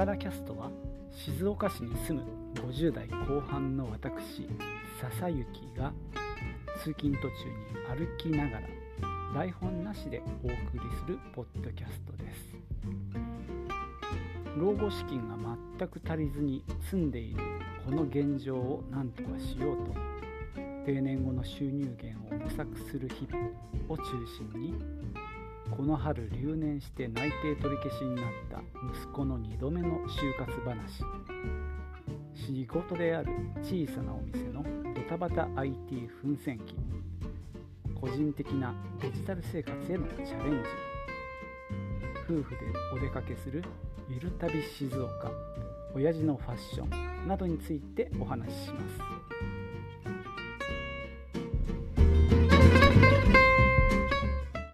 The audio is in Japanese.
がらキャストは静岡市に住む50代後半の私笹雪が通勤途中に歩きながら台本なしでお送りするポッドキャストです。老後資金が全く足りずに住んでいるこの現状を何とかしようと定年後の収入源を模索する日々を中心に、この春留年して内定取り消しになった息子の2度目の就活話、仕事である小さなお店のドタバタ IT 奮戦記、個人的なデジタル生活へのチャレンジ、夫婦でお出かけするゆる旅静岡、親父のファッションなどについてお話しします。